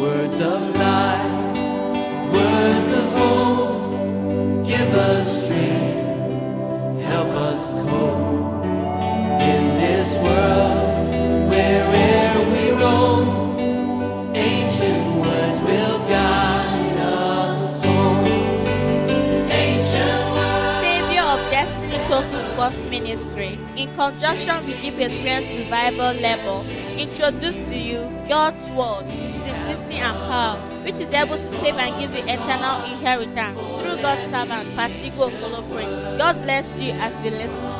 words of life, words of hope, give us strength, help us cope in this world wherever we roam. Ancient words will guide us home. Ancient words. Savior of Destiny, Closer's Cross Ministry, in conjunction with Deep Experience Revival Level, introduce to you God's Word, His simplicity and power, which is able to save and give you eternal inheritance through God's servant, Pathico. God bless you as you listen.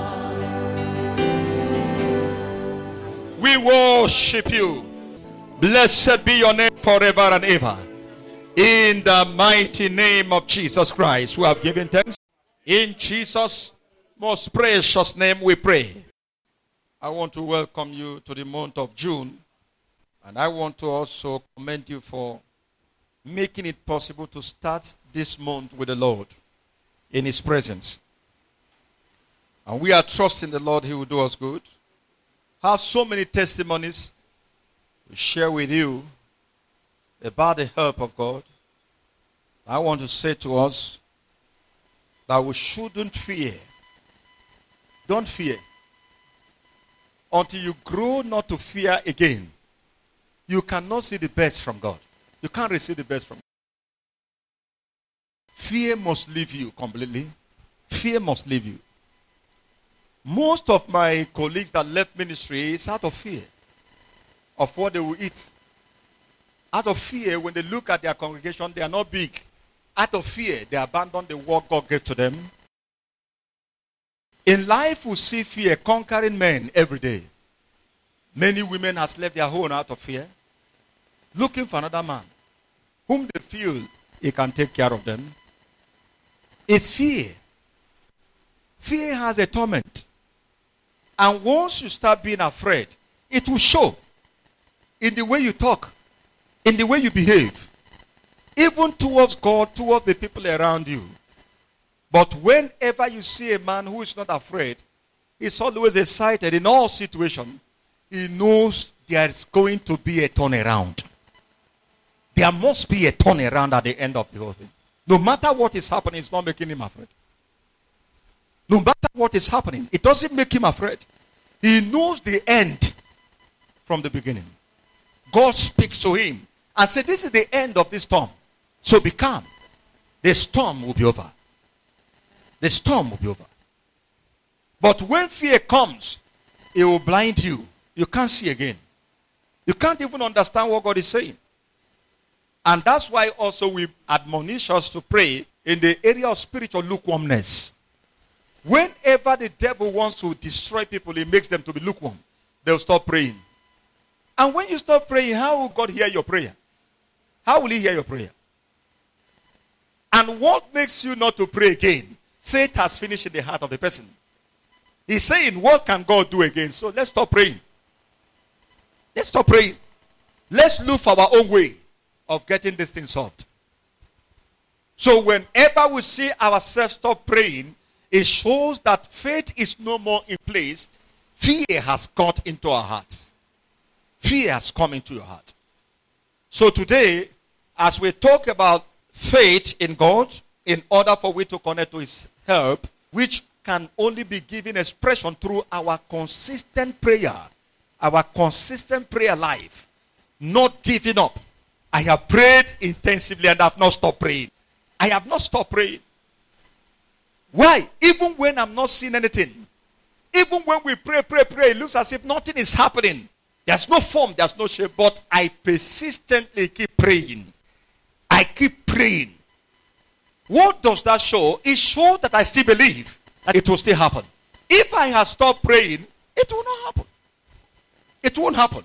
We worship you. Blessed be your name forever and ever. In the mighty name of Jesus Christ, we have given thanks. In Jesus' most precious name we pray. I want to welcome you to the month of June, and I want to also commend you for making it possible to start this month with the Lord in His presence. And we are trusting the Lord He will do us good. I have so many testimonies to share with you about the help of God. I want to say to us that we shouldn't fear. Don't fear. Until you grow not to fear again, you cannot see the best from God. You can't receive the best from God. Fear must leave you completely. Fear must leave you. Most of my colleagues that left ministry is out of fear of what they will eat. Out of fear, when they look at their congregation, they are not big. Out of fear, they abandon the work God gave to them. In life, we see fear conquering men every day. Many women have left their home out of fear, looking for another man whom they feel he can take care of them. It's fear. Fear has a torment. And once you start being afraid, it will show in the way you talk, in the way you behave, even towards God, towards the people around you. But whenever you see a man who is not afraid, he's always excited in all situations. He knows there is going to be a turnaround. There must be a turnaround at the end of the whole thing. No matter what is happening, it's not making him afraid. No matter what is happening, it doesn't make him afraid. He knows the end from the beginning. God speaks to him and says, this is the end of this storm. So be calm. The storm will be over. The storm will be over. But when fear comes, it will blind you. You can't see again. You can't even understand what God is saying. And that's why also we admonish us to pray in the area of spiritual lukewarmness. Whenever the devil wants to destroy people, he makes them to be lukewarm. They'll stop praying. And when you stop praying, how will God hear your prayer? How will He hear your prayer? And what makes you not to pray again? Faith has finished in the heart of the person. He's saying, what can God do again? So let's stop praying. Let's stop praying. Let's look for our own way of getting this thing solved. So whenever we see ourselves stop praying, it shows that faith is no more in place. Fear has got into our heart. Fear has come into your heart. So today, as we talk about faith in God, in order for we to connect to His help, which can only be given expression through our consistent prayer life, not giving up. I have prayed intensively and I have not stopped praying. I have not stopped praying. Why? Even when I'm not seeing anything, even when we pray, it looks as if nothing is happening. There's no form, there's no shape, but I persistently keep praying. I keep praying. What does that show? It shows that I still believe that it will still happen. If I had stopped praying, it will not happen. It won't happen.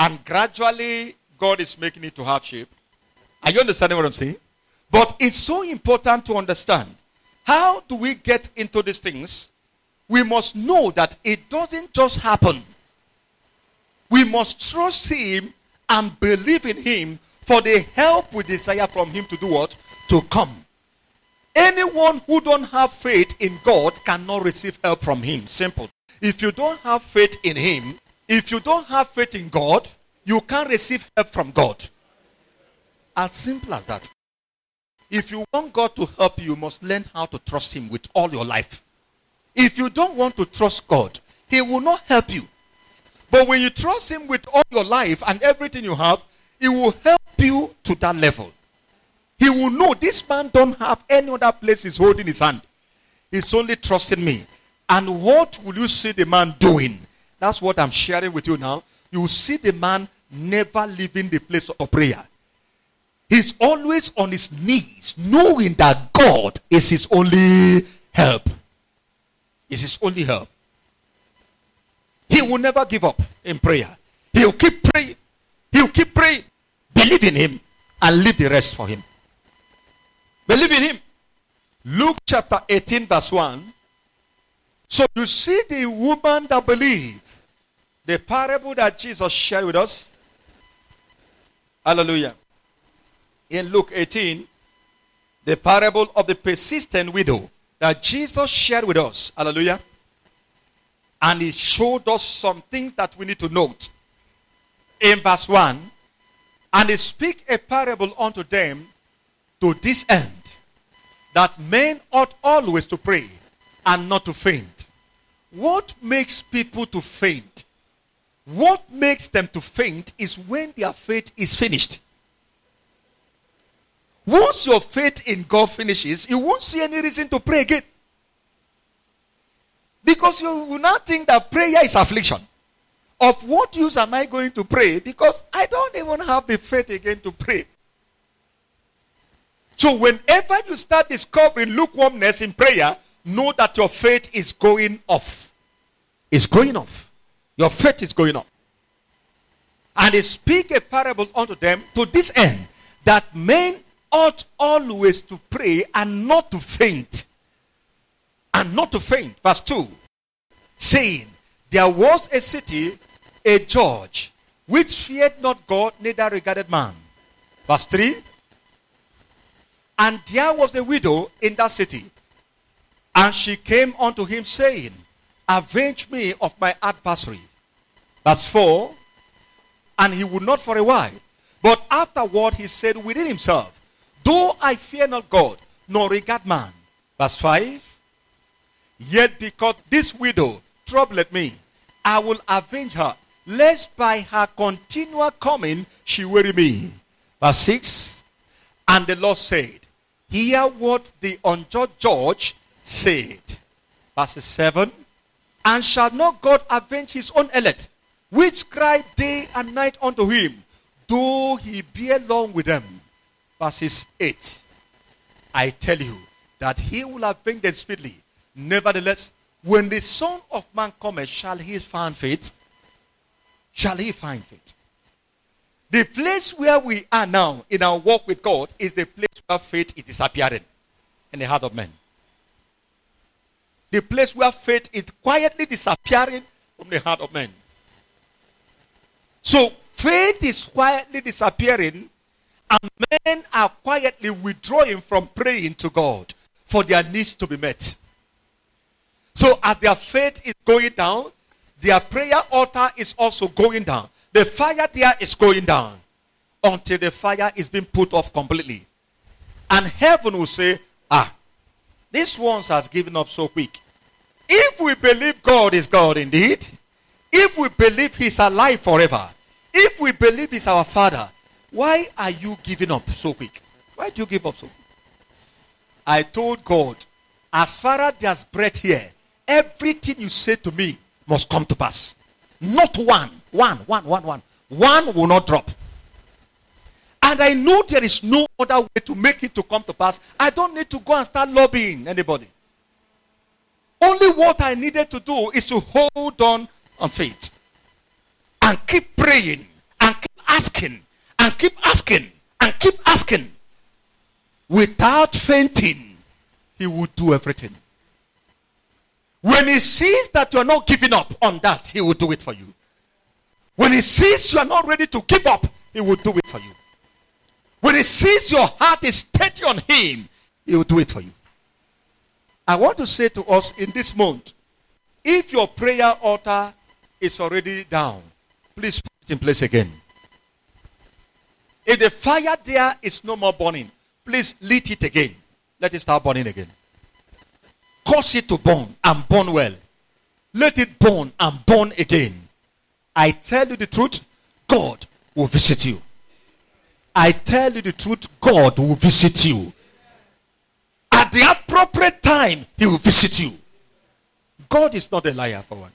And gradually, God is making it to have shape. Are you understanding what I'm saying? But it's so important to understand. How do we get into these things? We must know that it doesn't just happen. We must trust Him and believe in Him for the help we desire from Him to do what? To come. Anyone who don't have faith in God cannot receive help from Him. Simple. If you don't have faith in Him, if you don't have faith in God, you can't receive help from God. As simple as that. If you want God to help you, you must learn how to trust him with all your life. If you don't want to trust God, he will not help you. But when you trust him with all your life and everything you have, he will help you to that level. He will know this man don't have any other place he's holding his hand. He's only trusting me. And what will you see the man doing? That's what I'm sharing with you now. You will see the man never leaving the place of prayer. He's always on his knees, knowing that God is his only help. Is his only help. He will never give up in prayer. He'll keep praying. He'll keep praying. Believe in him and leave the rest for him. Believe in him. Luke chapter 18 verse 1. So you see the woman that believed. The parable that Jesus shared with us. Hallelujah. In Luke 18, the parable of the persistent widow that Jesus shared with us. Hallelujah. And he showed us some things that we need to note. In verse 1, and he spake a parable unto them to this end, that men ought always to pray and not to faint. What makes people to faint? What makes them to faint is when their faith is finished. Once your faith in God finishes, you won't see any reason to pray again. Because you will not think that prayer is affliction. Of what use am I going to pray? Because I don't even have the faith again to pray. So whenever you start discovering lukewarmness in prayer, know that your faith is going off. It's going off. Your faith is going off. And he spake a parable unto them to this end, that men ought always to pray and not to faint. And not to faint. Verse 2. Saying, there was a city, a judge, which feared not God, neither regarded man. Verse 3. And there was a widow in that city. And she came unto him, saying, avenge me of my adversary. Verse 4. And he would not for a while. But afterward he said within himself, though I fear not God, nor regard man. Verse 5. Yet because this widow troubled me, I will avenge her, lest by her continual coming she weary me. Verse 6. And the Lord said, hear what the unjust judge said. Verse 7. And shall not God avenge his own elect, which cry day and night unto him, though he be long with them? Verses 8. I tell you that he will avenge them speedily. Nevertheless, when the Son of Man cometh, shall he find faith? Shall he find faith? The place where we are now in our walk with God is the place where faith is disappearing in the heart of men. The place where faith is quietly disappearing from the heart of men. So, faith is quietly disappearing, and men are quietly withdrawing from praying to God for their needs to be met. So as their faith is going down, their prayer altar is also going down. The fire there is going down until the fire is being put off completely. And heaven will say, this one has given up so quick. If we believe God is God indeed, if we believe he's alive forever, if we believe he's our Father, why are you giving up so quick? Why do you give up so quick? I told God, as far as there's breath here, everything you say to me must come to pass. Not one. One. One will not drop. And I know there is no other way to make it to come to pass. I don't need to go and start lobbying anybody. Only what I needed to do is to hold on faith. And keep praying. And keep asking. And keep asking. And keep asking. Without fainting, he will do everything. When he sees that you are not giving up on that, he will do it for you. When he sees you are not ready to give up, he will do it for you. When he sees your heart is steady on him, he will do it for you. I want to say to us in this month, if your prayer altar is already down, please put it in place again. If the fire there is no more burning, please lit it again. Let it start burning again. Cause it to burn and burn well. Let it burn and burn again. I tell you the truth, God will visit you. I tell you the truth, God will visit you. At the appropriate time, He will visit you. God is not a liar for once.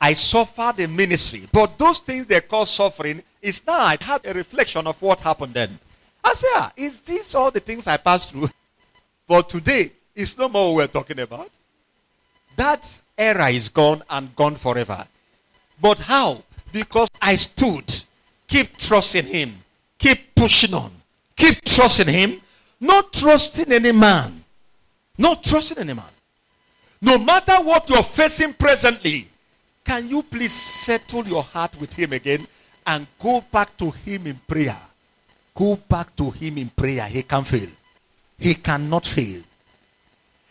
I suffered in ministry, but those things they call suffering is now I have a reflection of what happened then. I say, is this all the things I passed through? But today, it's no more what we're talking about. That era is gone and gone forever. But how? Because I stood. Keep trusting Him. Keep pushing on. Keep trusting Him. Not trusting any man. Not trusting any man. No matter what you're facing presently, can you please settle your heart with Him again and go back to Him in prayer? Go back to Him in prayer. He can fail. He cannot fail.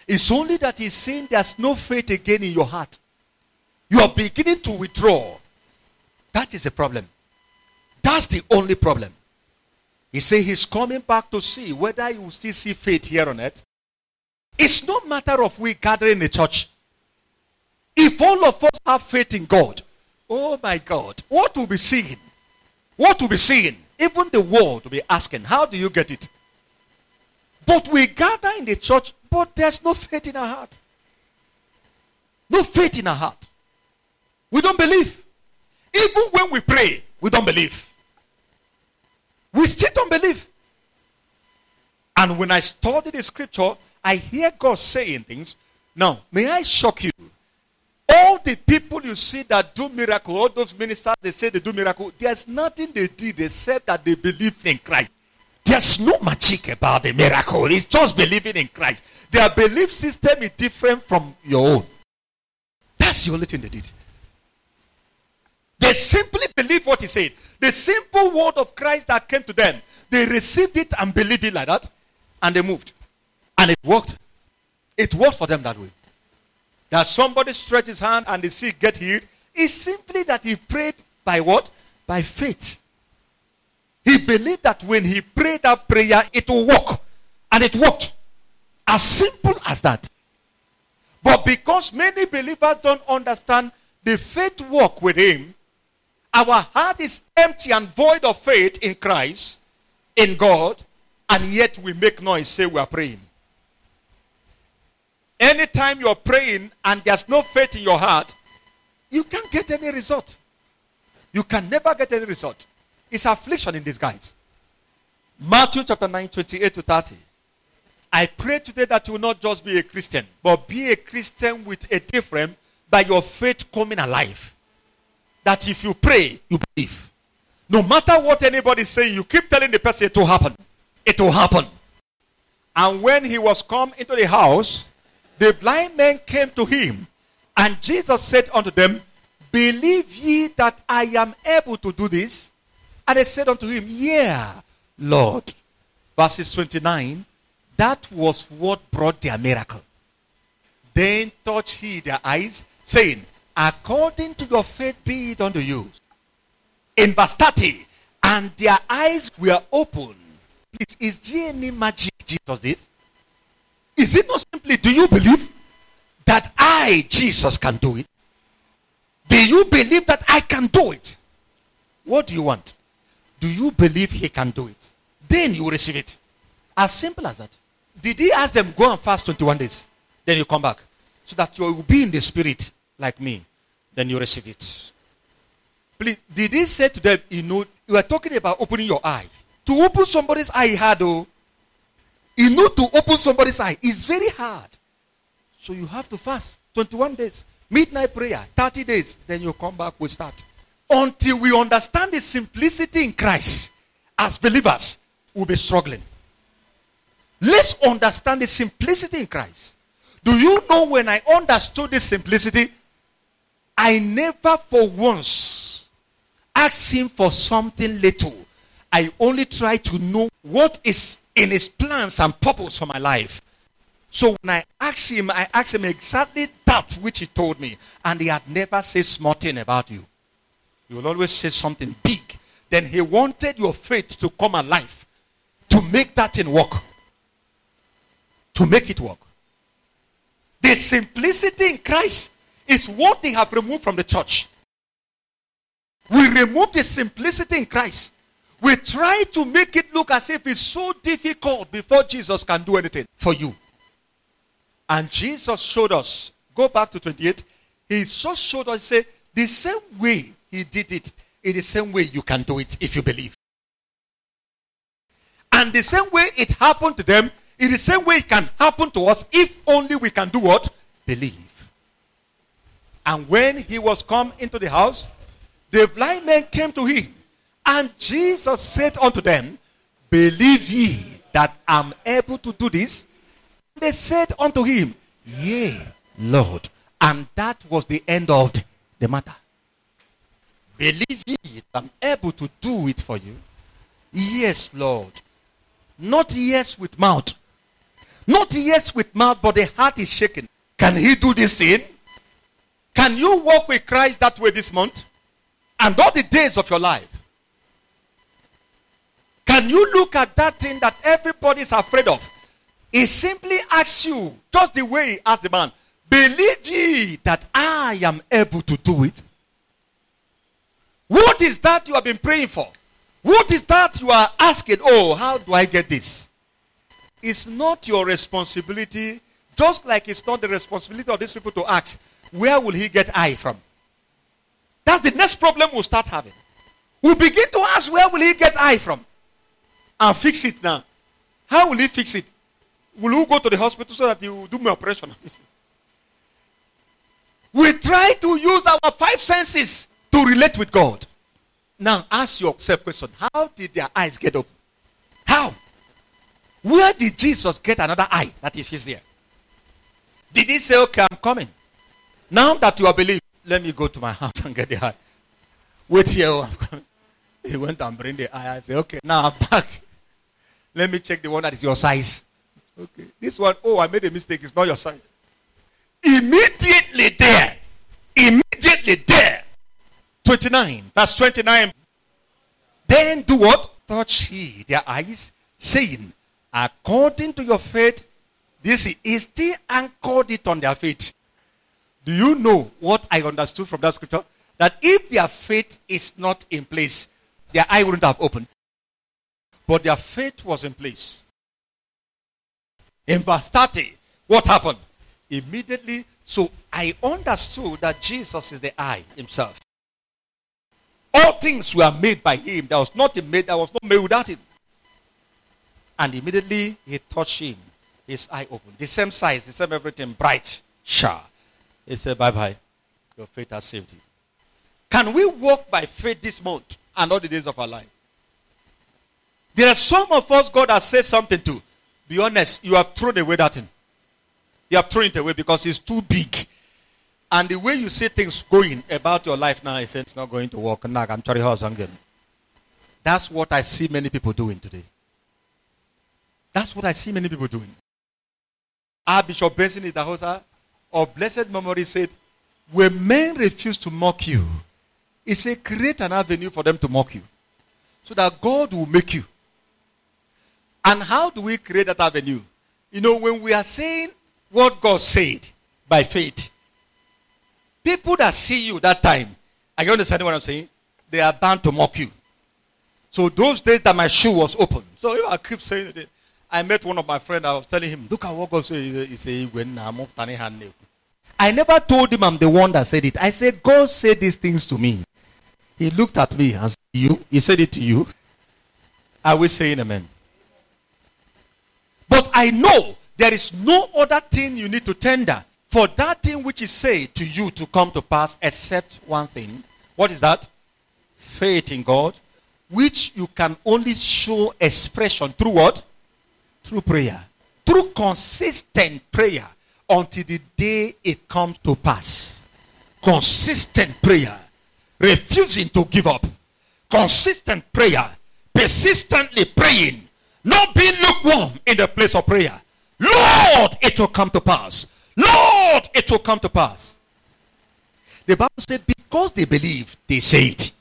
It's only that He's saying there's no faith again in your heart. You are beginning to withdraw. That is the problem. That's the only problem. He says He's coming back to see whether you will still see faith here on earth. It's no matter of we gathering in a church. If all of us have faith in God, oh my God, what will be seen? What will be seen? Even the world will be asking, how do you get it? But we gather in the church, but there's no faith in our heart. No faith in our heart. We don't believe. Even when we pray, we don't believe. We still don't believe. And when I study the scripture, I hear God saying things. Now, may I shock you? All the people you see that do miracles, all those ministers, they say they do miracles. There's nothing they did except that they believed in Christ. There's no magic about the miracle. It's just believing in Christ. Their belief system is different from your own. That's the only thing they did. They simply believe what He said. The simple word of Christ that came to them, they received it and believed it like that, and they moved. And it worked. It worked for them that way. That somebody stretched his hand and the sick get healed. It's simply that he prayed by what? By faith. He believed that when he prayed that prayer, it will work. And it worked. As simple as that. But because many believers don't understand the faith walk with Him, our heart is empty and void of faith in Christ, in God, and yet we make noise, say we are praying. Anytime you're praying and there's no faith in your heart, you can't get any result. You can never get any result. It's affliction in disguise. Matthew chapter 9, 28 to 30. I pray today that you will not just be a Christian, but be a Christian with a different, by your faith coming alive. That if you pray, you believe. No matter what anybody say, you keep telling the person it will happen. It will happen. And when He was come into the house, the blind man came to Him. And Jesus said unto them, believe ye that I am able to do this? And they said unto Him, yeah, Lord. Verses 29, that was what brought their miracle. Then touched He their eyes, saying, according to your faith be it unto you. In verse 30, and their eyes were open. Please, is there any magic Jesus did? Is it not simply, do you believe that I, Jesus, can do it? Do you believe that I can do it? What do you want? Do you believe He can do it? Then you will receive it. As simple as that. Did He ask them, go and fast 21 days? Then you come back. So that you will be in the spirit like me. Then you receive it. Please, did He say to them, you know, you are talking about opening your eye. To open somebody's eye hard, oh. You know, to open somebody's eye is very hard. So you have to fast 21 days. Midnight prayer, 30 days. Then you come back, we start. Until we understand the simplicity in Christ, as believers, we'll be struggling. Let's understand the simplicity in Christ. Do you know when I understood this simplicity, I never for once asked Him for something little. I only try to know what is in His plans and purpose for my life. So when I asked Him exactly that which He told me. And He had never said small thing about you. He will always say something big then he wanted your faith to come alive, to make that thing work. To make it work. The simplicity in Christ is what they have removed from the church. We remove the simplicity in Christ. We try to make it look as if it's so difficult before Jesus can do anything for you. And Jesus showed us, go back to 28, he just showed us, say, the same way he did it, in the same way you can do it if you believe. And the same way it happened to them, in the same way it can happen to us if only we can do what? Believe. And when he was come into the house, the blind men came to him. And Jesus said unto them, believe ye that I am able to do this? They said unto him, yea, Lord. And that was the end of the matter. Believe ye that I am able to do it for you? Yes, Lord. Not yes with mouth. Not yes with mouth, but the heart is shaken. Can he do this thing? Can you walk with Christ that way this month? And all the days of your life? Can you look at that thing that everybody's afraid of? He simply asks you, just the way he asked the man, believe ye that I am able to do it? What is that you have been praying for? What is that you are asking? Oh, how do I get this? It's not your responsibility, just like it's not the responsibility of these people to ask, where will he get I from? That's the next problem we'll start having. We'll begin to ask, where will he get I from? And fix it now. How will he fix it? Will you go to the hospital so that you do my operation? We try to use our five senses to relate with God. Now ask yourself question. How did their eyes get open? How? Where did Jesus get another eye? That if he's there. Did he say, okay, I'm coming. Now that you are believed, let me go to my house and get the eye. Wait here. I'm coming. He went and bring the eye. I said, okay, now I'm back. Let me check the one that is your size. Okay. This one, oh, I made a mistake. It's not your size. Immediately there. Immediately there. 29. Verse 29. Then do what? Touch he their eyes, saying, according to your faith, this is still anchored it on their faith. Do you know what I understood from that scripture? That if their faith is not in place, their eye wouldn't have opened. But their faith was in place. In verse 30, what happened? Immediately, so I understood that Jesus is the eye himself. All things were made by him. There was nothing made that was not made without him. And immediately he touched him. His eye opened. The same size, the same everything, bright, sharp. He said, bye-bye. Your faith has saved you. Can we walk by faith this month and all the days of our life? There are some of us God has said something to. Be honest, you have thrown away that thing. You have thrown it away because it's too big. And the way you see things going about your life now, it's not going to work. I'm sorry, how's I'm getting. That's what I see many people doing today. That's what I see many people doing. Our Bishop Benson is the host of blessed memory said, when men refuse to mock you, he said, create an avenue for them to mock you. So that God will make you. And how do we create that avenue? You know, when we are saying what God said by faith, people that see you that time, are you understanding what I'm saying? They are bound to mock you. So those days that my shoe was open. So I keep saying it. I met one of my friends. I was telling him, look at what God said. He said, I never told him I'm the one that said it. I said, God said these things to me. He looked at me and said, you? He said it to you? Are we saying amen? But I know there is no other thing you need to tender for that thing which is said to you to come to pass except one thing. What is that? Faith in God, which you can only show expression through what? Through prayer. Through consistent prayer until the day it comes to pass. Consistent prayer. Refusing to give up. Consistent prayer. Persistently praying. Not being lukewarm in the place of prayer. Lord, it will come to pass. Lord, it will come to pass. The Bible said, because they believe, they say it.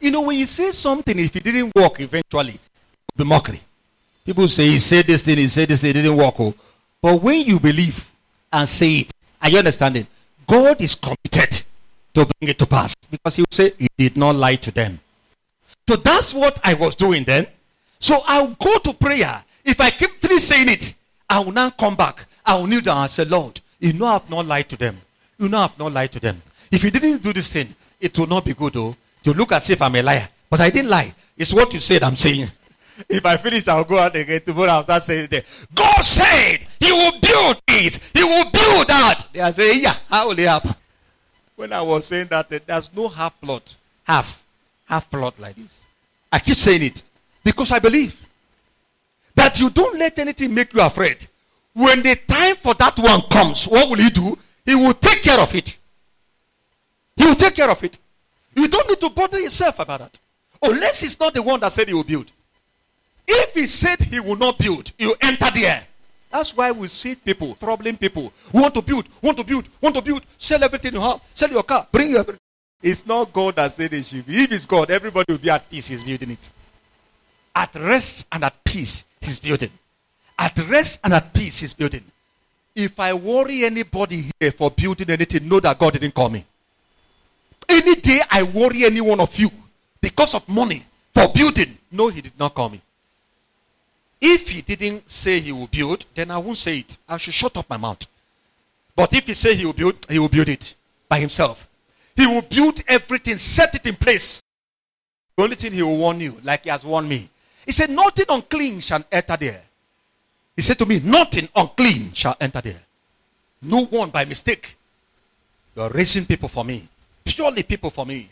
You know, when you say something, if it didn't work eventually, it would be mockery. People say, he said this thing, it didn't work. Oh. But when you believe and say it, are you understanding? God is committed to bring it to pass. Because he will say, he did not lie to them. So that's what I was doing then. So I'll go to prayer. If I keep finish saying it, I will now come back. I will kneel down and say, Lord, you know I've not lied to them. You know I've not lied to them. If you didn't do this thing, it will not be good though, to look as if I'm a liar. But I didn't lie. It's what you said I'm saying. If I finish, I'll go out again tomorrow. I'll start saying that God said he will build this, he will build that. They are saying, yeah, how will it happen? When I was saying that, there's no half plot. Half plot like this. I keep saying it because I believe that you don't let anything make you afraid. When the time for that one comes, what will he do? He will take care of it. He will take care of it. You don't need to bother yourself about that. Unless he's not the one that said he will build. If he said he will not build, you enter the air. That's why we see people, troubling people, who want to build, sell everything you have, sell your car, bring your everything. It's not God that said it should be. If it's God, everybody will be at peace. He's building it. At rest and at peace, he's building. At rest and at peace, he's building. If I worry anybody here for building anything, know that God didn't call me. Any day I worry any one of you because of money for building, no, he did not call me. If he didn't say he will build, then I won't say it. I should shut up my mouth. But if he says he will build it by himself. He will build everything, set it in place. The only thing he will warn you, like he has warned me. He said, nothing unclean shall enter there. He said to me, nothing unclean shall enter there. No one by mistake. You are raising people for me. Purely people for me.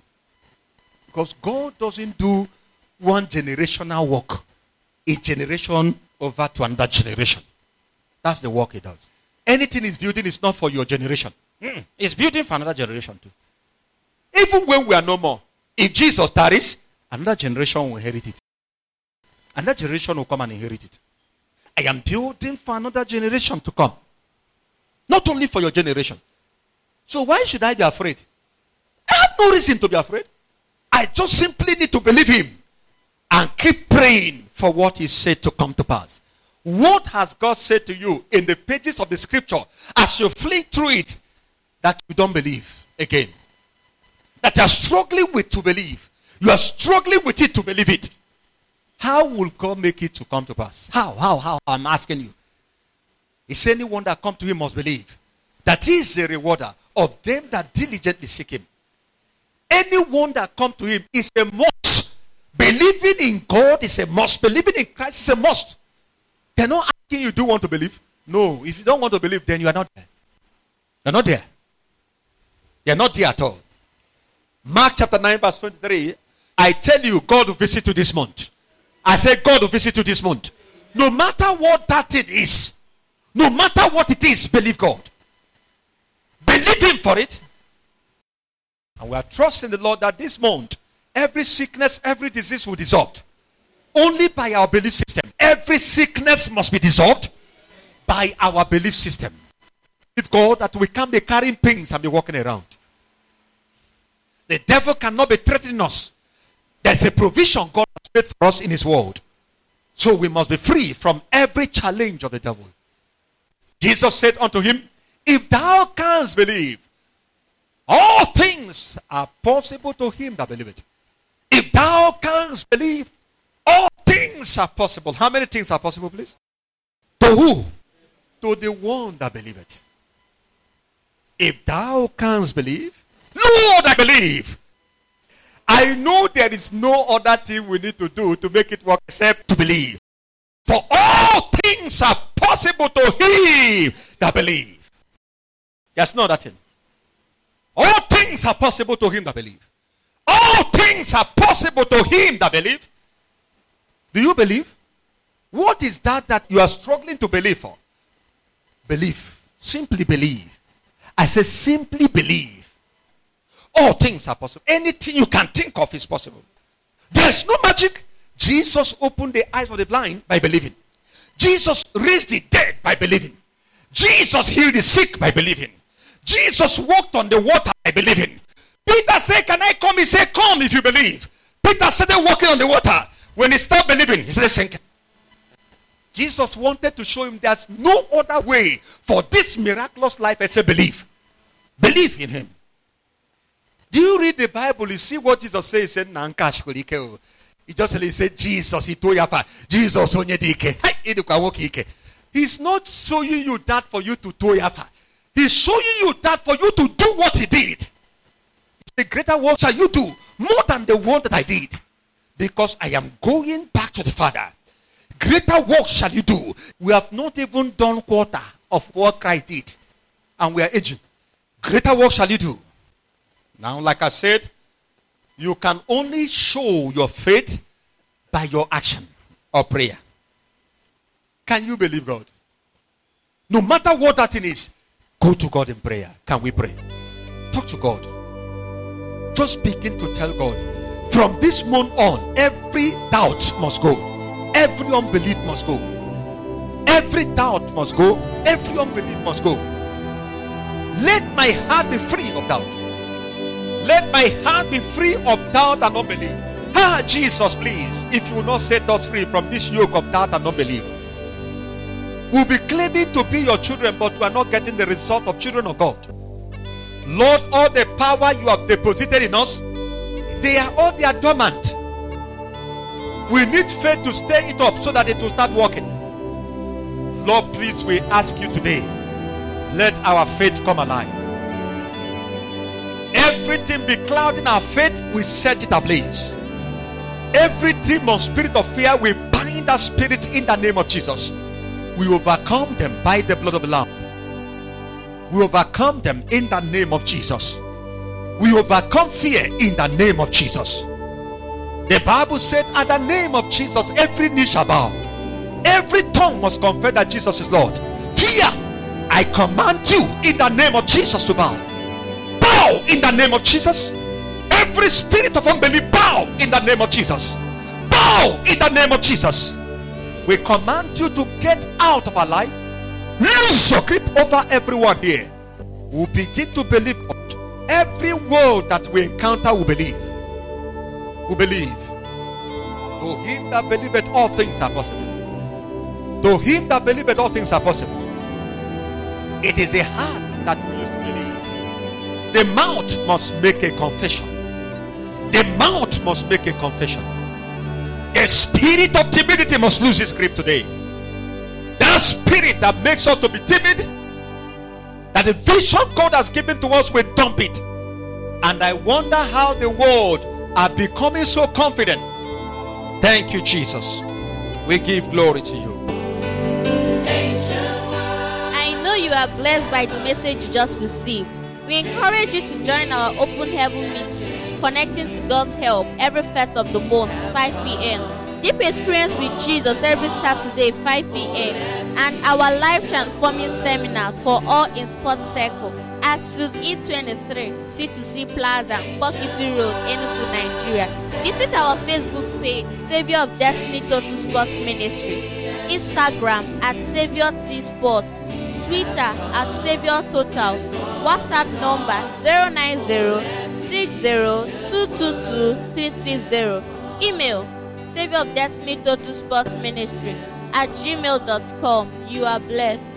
Because God doesn't do one generational work. A generation over to another generation. That's the work he does. Anything he's building is not for your generation. It's building for another generation too. Even when we are no more, if Jesus tarries, another generation will inherit it. Another generation will come and inherit it. I am building for another generation to come. Not only for your generation. So why should I be afraid? I have no reason to be afraid. I just simply need to believe him. And keep praying for what he said to come to pass. What has God said to you in the pages of the scripture as you flee through it that you don't believe again? That you are struggling with to believe. You are struggling with it to believe it. How will God make it to come to pass? How? I'm asking you. Is anyone that comes to him must believe that he is the rewarder of them that diligently seek him. Anyone that comes to him is a must. Believing in God is a must. Believing in Christ is a must. They're not asking you, do you want to believe? No. If you don't want to believe, then you are not there. You're not there. You're not there at all. Mark chapter 9 verse 23. I tell you, God will visit you this month. I say God will visit you this month. No matter what that it is. No matter what it is, believe God. Believe him for it. And we are trusting the Lord that this month, every sickness, every disease will be dissolved. Only by our belief system. Every sickness must be dissolved by our belief system. If God, that we can't be carrying things and be walking around. The devil cannot be threatening us. There's a provision God has made for us in his world. So we must be free from every challenge of the devil. Jesus said unto him, if thou canst believe, all things are possible to him that believeth. If thou canst believe, all things are possible. How many things are possible, please? To who? To the one that believeth. If thou canst believe, Lord, I believe. I know there is no other thing we need to do to make it work except to believe. For all things are possible to him that believe. There's no other thing. All things are possible to him that believe. All things are possible to him that believe. Do you believe? What is that you are struggling to believe for? Believe. Simply believe. I say simply believe. All things are possible. Anything you can think of is possible. There's no magic. Jesus opened the eyes of the blind by believing. Jesus raised the dead by believing. Jesus healed the sick by believing. Jesus walked on the water by believing. Peter said, can I come? He said, come if you believe. Peter started walking on the water. When he stopped believing, he started sinking. Jesus wanted to show him there's no other way for this miraculous life except belief. Believe in him. Do you read the Bible? You see what Jesus says. He said, Nankashkurike. He just said, Jesus, he told you, Jesus, onyedike. He's not showing you that for you to do. He's showing you that for you to do what he did. The greater work shall you do, more than the one that I did, because I am going back to the Father. Greater work shall you do. We have not even done quarter of what Christ did, and we are aging. Greater work shall you do. Now, like I said, you can only show your faith by your action or prayer. Can you believe God? No matter what that thing is, go to God in prayer. Can we pray? Talk to God. Just begin to tell God, from this moment on, every doubt must go. Every unbelief must go. Every doubt must go. Every unbelief must go. Let my heart be free of doubt. Let my heart be free of doubt and unbelief. Ah, Jesus, please, if you will not set us free from this yoke of doubt and unbelief. We'll be claiming to be your children, but we are not getting the result of children of God. Lord, all the power you have deposited in us, they are dormant. We need faith to stir it up so that it will start working. Lord, please, we ask you today, let our faith come alive. Everything be clouded in our faith, we set it ablaze. Every demon spirit of fear, we bind that spirit in the name of Jesus. We overcome them by the blood of the Lamb. We overcome them in the name of Jesus. We overcome fear in the name of Jesus. The Bible said, at the name of Jesus, every knee shall bow. Every tongue must confess that Jesus is Lord. Fear, I command you in the name of Jesus to bow. Bow in the name of Jesus. Every spirit of unbelief, bow in the name of Jesus. Bow in the name of Jesus. We command you to get out of our life. Lose your grip over everyone here. We'll begin to believe. Every word that we encounter, we believe. We believe. To him that believeth, all things are possible. To him that believeth, all things are possible. It is the heart that we use to believe. The mouth must make a confession. The mouth must make a confession. The spirit of timidity must lose its grip today. That spirit that makes us to be timid, that the vision God has given to us, we dump it. And I wonder how the world are becoming so confident. Thank you, Jesus. We give glory to you. I know you are blessed by the message you just received. We encourage you to join our Open Heaven meetings, Connecting to God's Help, every first of the month, 5 p.m. Deep Experience with Jesus every Saturday, 5 p.m. And our life transforming seminars for all in Sports Circle at Suite E23, C2C Plaza, Bokiti Road, Enugu, Nigeria. Visit our Facebook page, Savior of Destiny Total Sports Ministry, Instagram at Savior T Sports, Twitter at Savior Total, WhatsApp number 090-60-222-330, email Savior of Destiny Total Sports Ministry at gmail.com. You are blessed.